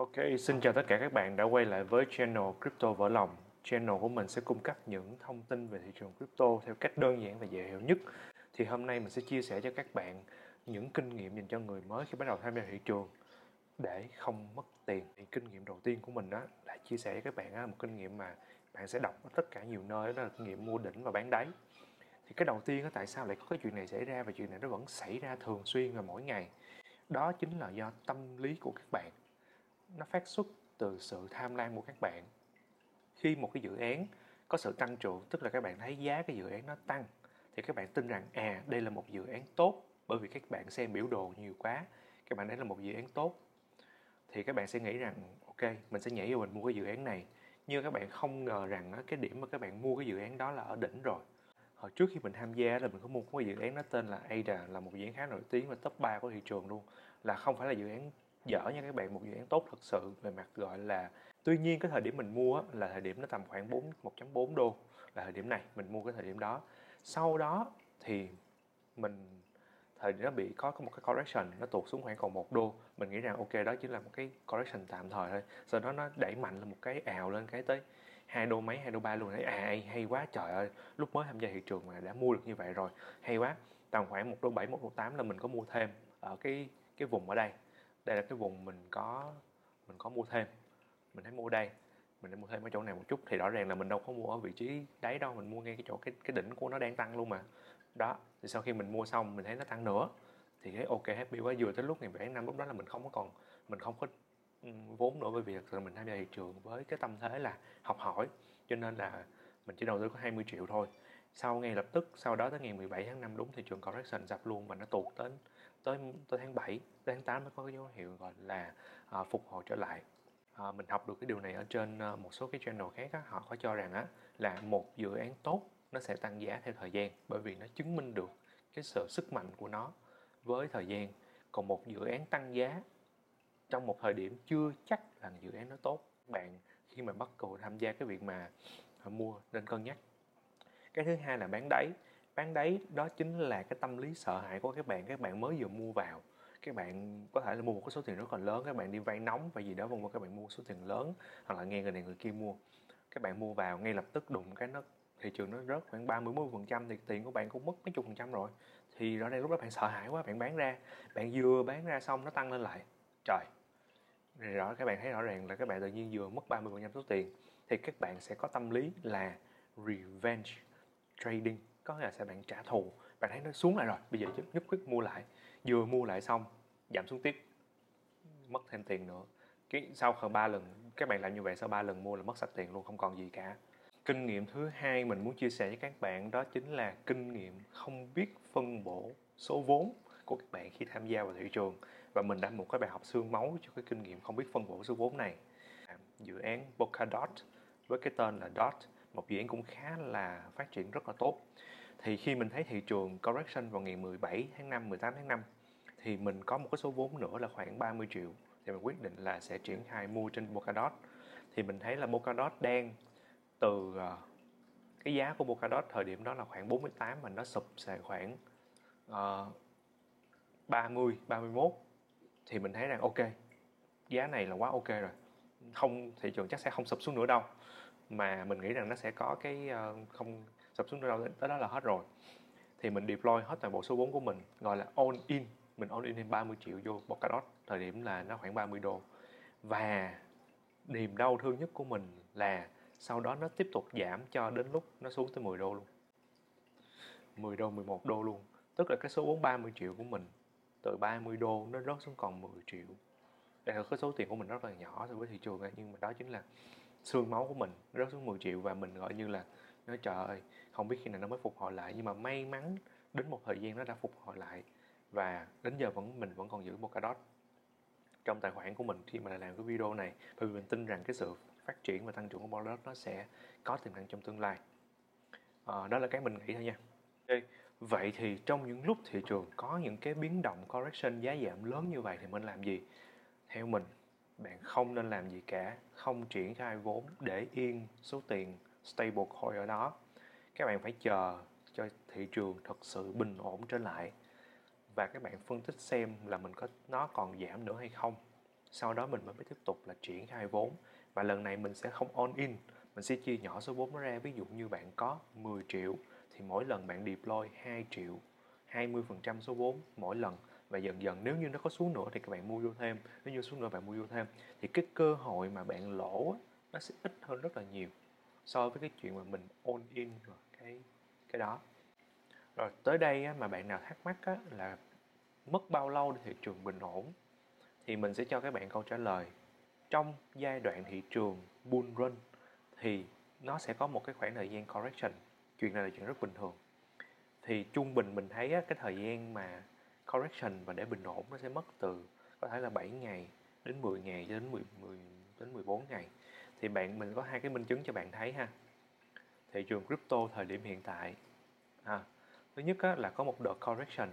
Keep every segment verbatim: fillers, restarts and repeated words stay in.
Ok, xin chào tất cả các bạn đã quay lại với channel Crypto Vỡ Lòng. Channel của mình sẽ cung cấp những thông tin về thị trường crypto theo cách đơn giản và dễ hiểu nhất. Thì hôm nay mình sẽ chia sẻ cho các bạn những kinh nghiệm dành cho người mới khi bắt đầu tham gia thị trường để không mất tiền. Thì kinh nghiệm đầu tiên của mình đó là chia sẻ với các bạn đó, một kinh nghiệm mà bạn sẽ đọc ở tất cả nhiều nơi, đó là kinh nghiệm mua đỉnh và bán đáy. Thì cái đầu tiên đó, tại sao lại có cái chuyện này xảy ra và chuyện này nó vẫn xảy ra thường xuyên và mỗi ngày? Đó chính là do tâm lý của các bạn. Nó phát xuất từ sự tham lam của các bạn. Khi một cái dự án có sự tăng trưởng, tức là các bạn thấy giá cái dự án nó tăng, thì các bạn tin rằng à, đây là một dự án tốt, bởi vì các bạn xem biểu đồ nhiều quá, các bạn thấy là một dự án tốt, thì các bạn sẽ nghĩ rằng ok, mình sẽ nhảy vô mình mua cái dự án này. Nhưng các bạn không ngờ rằng cái điểm mà các bạn mua cái dự án đó là ở đỉnh rồi. Hồi trước khi mình tham gia là mình có mua một dự án nó tên là a đê a, là một dự án khá nổi tiếng và top ba của thị trường luôn, là không phải là dự án dở nha các bạn, một dự án tốt thật sự về mặt gọi là. Tuy nhiên cái thời điểm mình mua là thời điểm nó tầm khoảng một chấm bốn đô, là thời điểm này mình mua cái thời điểm đó. Sau đó thì mình thời điểm nó bị có một cái correction, nó tuột xuống khoảng còn một đô. Mình nghĩ rằng ok, đó chỉ là một cái correction tạm thời thôi. Sau đó nó đẩy mạnh là một cái ào lên cái tới hai đô mấy, hai đô ba luôn. Thấy à hay quá, trời ơi, lúc mới tham gia thị trường mà đã mua được như vậy rồi, hay quá. Tầm khoảng một đô bảy, một đô tám là mình có mua thêm ở cái cái vùng ở đây. Đây là cái vùng mình có mình có mua thêm. Mình thấy mua đây, mình đã mua thêm ở chỗ này một chút, thì rõ ràng là mình đâu có mua ở vị trí đáy đâu, mình mua ngay cái chỗ cái cái đỉnh của nó đang tăng luôn mà. Đó, thì sau khi mình mua xong mình thấy nó tăng nữa thì thấy ok, happy quá. Vừa tới lúc ngày bảy tháng năm, lúc đó là mình không có còn mình không có vốn nữa, bởi vì thật mình tham gia thị trường với cái tâm thế là học hỏi, cho nên là mình chỉ đầu tư có hai mươi triệu thôi. Sau ngay lập tức, sau đó tới ngày mười bảy tháng năm đúng thị trường correction dập luôn và nó tuột đến tới tới tháng bảy, tới tháng tám mới có cái dấu hiệu gọi là à, phục hồi trở lại. À, mình học được cái điều này ở trên một số cái channel khác á, họ có cho rằng á, là một dự án tốt nó sẽ tăng giá theo thời gian, bởi vì nó chứng minh được cái sự sức mạnh của nó với thời gian. Còn một dự án tăng giá trong một thời điểm chưa chắc là dự án nó tốt. Bạn khi mà bắt cầu tham gia cái việc mà mua nên cân nhắc. Cái thứ hai là bán đáy. Bán đáy đó chính là cái tâm lý sợ hãi của các bạn. Các bạn mới vừa mua vào, các bạn có thể là mua một cái số tiền rất còn lớn, các bạn đi vay nóng và gì đó vân vân, các bạn mua số tiền lớn hoặc là nghe người này người kia mua, các bạn mua vào ngay lập tức đụng cái nó thị trường nó rớt khoảng ba mươi bốn phần trăm thì tiền của bạn cũng mất mấy chục phần trăm rồi, thì rõ ràng lúc đó bạn sợ hãi quá, bạn bán ra. Bạn vừa bán ra xong nó tăng lên lại, trời, rõ các bạn thấy rõ ràng là các bạn tự nhiên vừa mất ba mươi phần trăm số tiền, thì các bạn sẽ có tâm lý là revenge trading, có nghĩa là sẽ bạn trả thù. Bạn thấy nó xuống lại rồi, bây giờ nhất quyết mua lại, vừa mua lại xong giảm xuống tiếp, mất thêm tiền nữa. Cái sau khoảng ba lần các bạn làm như vậy, sau ba lần mua là mất sạch tiền luôn, không còn gì cả. Kinh nghiệm thứ hai mình muốn chia sẻ với các bạn đó chính là kinh nghiệm không biết phân bổ số vốn của các bạn khi tham gia vào thị trường, và mình đã một cái bài học xương máu cho cái kinh nghiệm không biết phân bổ số vốn này. Dự án Polkadot với cái tên là Dot, một dự án cũng khá là phát triển rất là tốt. Thì khi mình thấy thị trường correction vào ngày mười bảy tháng năm, mười tám tháng năm thì mình có một cái số vốn nữa là khoảng ba mươi triệu, thì mình quyết định là sẽ triển khai mua trên Polkadot. Thì mình thấy là Polkadot đang từ cái giá của Polkadot thời điểm đó là khoảng bốn mươi tám mà nó sụp sẽ khoảng uh, ba mươi, ba mươi mốt, thì mình thấy rằng ok, giá này là quá ok rồi, không thị trường chắc sẽ không sụp xuống nữa đâu, mà mình nghĩ rằng nó sẽ có cái uh, không sập xuống đâu, tới đó là hết rồi. Thì mình deploy hết toàn bộ số vốn của mình, gọi là all in. Mình all in thêm ba mươi triệu vô Polkadot, thời điểm là nó khoảng ba mươi đô. Và niềm đau thương nhất của mình là sau đó nó tiếp tục giảm cho đến lúc nó xuống tới mười đô luôn, mười đô, mười một đô luôn. Tức là cái số vốn ba mươi triệu của mình từ ba mươi đô nó rớt xuống còn mười triệu. Đây là cái số tiền của mình rất là nhỏ so với thị trường, nhưng mà đó chính là xương máu của mình, rớt xuống mười triệu. Và mình gọi như là nói trời ơi, không biết khi nào nó mới phục hồi lại. Nhưng mà may mắn đến một thời gian nó đã phục hồi lại, và đến giờ vẫn mình vẫn còn giữ Polkadot trong tài khoản của mình khi mà làm cái video này, bởi vì mình tin rằng cái sự phát triển và tăng trưởng của Polkadot nó sẽ có tiềm năng trong tương lai. à, Đó là cái mình nghĩ thôi nha. Okay. Vậy thì trong những lúc thị trường có những cái biến động correction giá giảm lớn như vậy thì mình làm gì? Theo mình, bạn không nên làm gì cả, không triển khai vốn, để yên số tiền stablecoin ở đó. Các bạn phải chờ cho thị trường thật sự bình ổn trở lại, và các bạn phân tích xem là mình có nó còn giảm nữa hay không. sau đó mình mới tiếp tục là triển khai vốn. Và lần này mình sẽ không all in, mình sẽ chia nhỏ số vốn nó ra. Ví dụ như bạn có mười triệu thì mỗi lần bạn deploy hai triệu, hai mươi phần trăm số vốn mỗi lần. Và dần dần nếu như nó có xuống nữa thì các bạn mua vô thêm, nếu như xuống nữa bạn mua vô thêm, thì cái cơ hội mà bạn lỗ nó sẽ ít hơn rất là nhiều so với cái chuyện mà mình all in rồi cái cái đó. Rồi tới đây á, mà bạn nào thắc mắc á, là mất bao lâu để thị trường bình ổn, thì mình sẽ cho các bạn câu trả lời. Trong giai đoạn thị trường bull run thì nó sẽ có một cái khoảng thời gian correction. Chuyện này là chuyện rất bình thường. Thì trung bình mình thấy á, cái thời gian mà correction và để bình ổn nó sẽ mất từ có thể là bảy ngày đến mười ngày cho đến mười, mười đến mười bốn ngày. Thì bạn mình có hai cái minh chứng cho bạn thấy ha. Thị trường crypto thời điểm hiện tại à, thứ nhất á, là có một đợt correction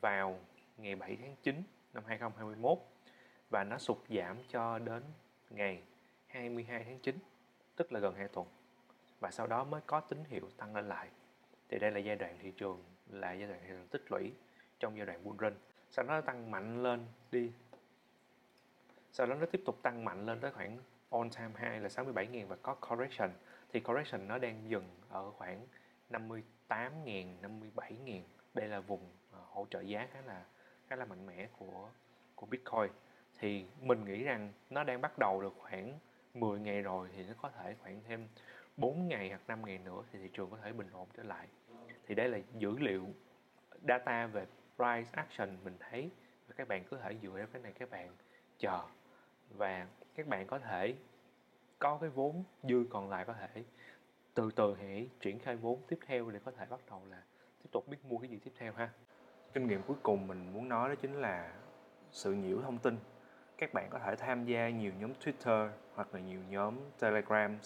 vào ngày bảy tháng chín năm hai nghìn không trăm hai mươi mốt và nó sụt giảm cho đến ngày hai mươi hai tháng chín, tức là gần hai tuần, và sau đó mới có tín hiệu tăng lên lại. Thì đây là giai đoạn thị trường là giai đoạn thị trường tích lũy trong giai đoạn bull run, sau đó nó tăng mạnh lên đi, sau đó nó tiếp tục tăng mạnh lên tới khoảng on time high là sáu mươi bảy nghìn và có correction. Thì correction nó đang dừng ở khoảng năm mươi tám nghìn, năm mươi bảy nghìn. Đây là vùng hỗ trợ giá khá là khá là mạnh mẽ của của Bitcoin. Thì mình nghĩ rằng nó đang bắt đầu được khoảng mười ngày rồi, thì nó có thể khoảng thêm bốn ngày hoặc năm ngày nữa thì thị trường có thể bình ổn trở lại. Thì đây là dữ liệu data về price action mình thấy, và các bạn cứ thể dựa theo cái này các bạn chờ, và các bạn có thể có cái vốn dư còn lại, có thể từ từ hãy triển khai vốn tiếp theo để có thể bắt đầu là tiếp tục biết mua cái gì tiếp theo ha. Kinh nghiệm cuối cùng mình muốn nói đó chính là sự nhiễu thông tin. Các bạn có thể tham gia nhiều nhóm Twitter hoặc là nhiều nhóm Telegram,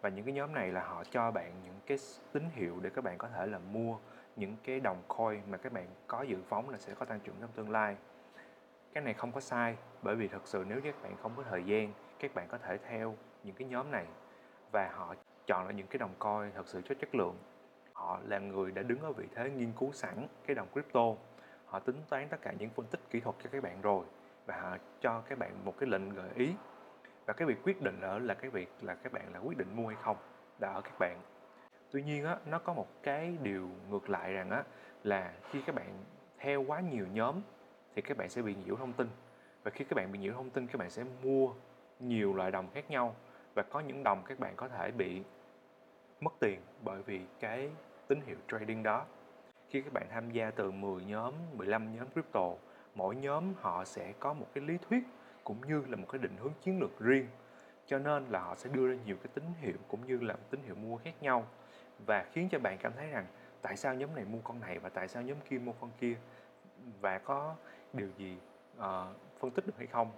và những cái nhóm này là họ cho bạn những cái tín hiệu để các bạn có thể là mua những cái đồng coin mà các bạn có dự phóng là sẽ có tăng trưởng trong tương lai. Cái này không có sai, bởi vì thật sự nếu các bạn không có thời gian, các bạn có thể theo những cái nhóm này, và họ chọn là những cái đồng coin thật sự cho chất lượng. Họ là người đã đứng ở vị thế nghiên cứu sẵn cái đồng crypto, họ tính toán tất cả những phân tích kỹ thuật cho các bạn rồi, và họ cho các bạn một cái lệnh gợi ý. Và cái việc quyết định ở là cái việc là các bạn là quyết định mua hay không đã ở các bạn. Tuy nhiên á, nó có một cái điều ngược lại rằng á, là khi các bạn theo quá nhiều nhóm thì các bạn sẽ bị nhiễu thông tin, và khi các bạn bị nhiễu thông tin các bạn sẽ mua nhiều loại đồng khác nhau, và có những đồng các bạn có thể bị mất tiền bởi vì cái tín hiệu trading đó. Khi các bạn tham gia từ mười nhóm, mười lăm nhóm crypto, mỗi nhóm họ sẽ có một cái lý thuyết cũng như là một cái định hướng chiến lược riêng, cho nên là họ sẽ đưa ra nhiều cái tín hiệu cũng như là tín hiệu mua khác nhau, và khiến cho bạn cảm thấy rằng tại sao nhóm này mua con này và tại sao nhóm kia mua con kia, và có điều gì uh, phân tích được hay không.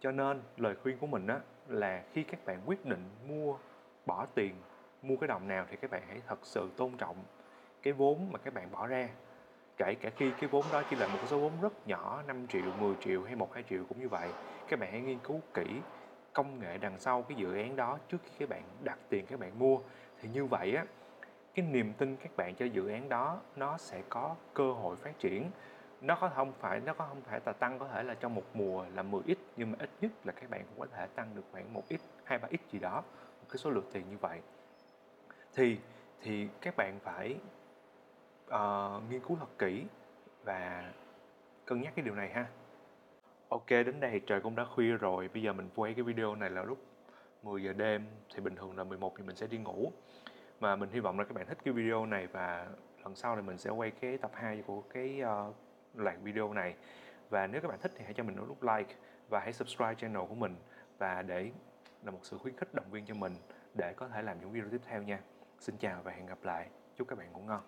Cho nên lời khuyên của mình á, là khi các bạn quyết định mua, bỏ tiền mua cái đồng nào thì các bạn hãy thật sự tôn trọng cái vốn mà các bạn bỏ ra, kể cả khi cái vốn đó chỉ là một số vốn rất nhỏ, năm triệu, mười triệu hay một hai triệu cũng như vậy. Các bạn hãy nghiên cứu kỹ công nghệ đằng sau cái dự án đó trước khi các bạn đặt tiền các bạn mua. Thì như vậy á, cái niềm tin các bạn cho dự án đó nó sẽ có cơ hội phát triển. Nó có không phải nó có không phải là tăng có thể là trong một mùa là mười x, nhưng mà ít nhất là các bạn cũng có thể tăng được khoảng một x, hai ba x gì đó, một cái số lượng tiền như vậy. Thì thì các bạn phải uh, nghiên cứu thật kỹ và cân nhắc cái điều này ha. Ok, đến đây trời cũng đã khuya rồi. Bây giờ mình quay cái video này là lúc mười giờ đêm, thì bình thường là mười một giờ mình sẽ đi ngủ. Mà mình hy vọng là các bạn thích cái video này, và lần sau thì mình sẽ quay cái tập hai của cái uh, loạt video này. Và nếu các bạn thích thì hãy cho mình một nút like và hãy subscribe channel của mình, và để là một sự khuyến khích động viên cho mình để có thể làm những video tiếp theo nha. Xin chào và hẹn gặp lại. Chúc các bạn ngủ ngon.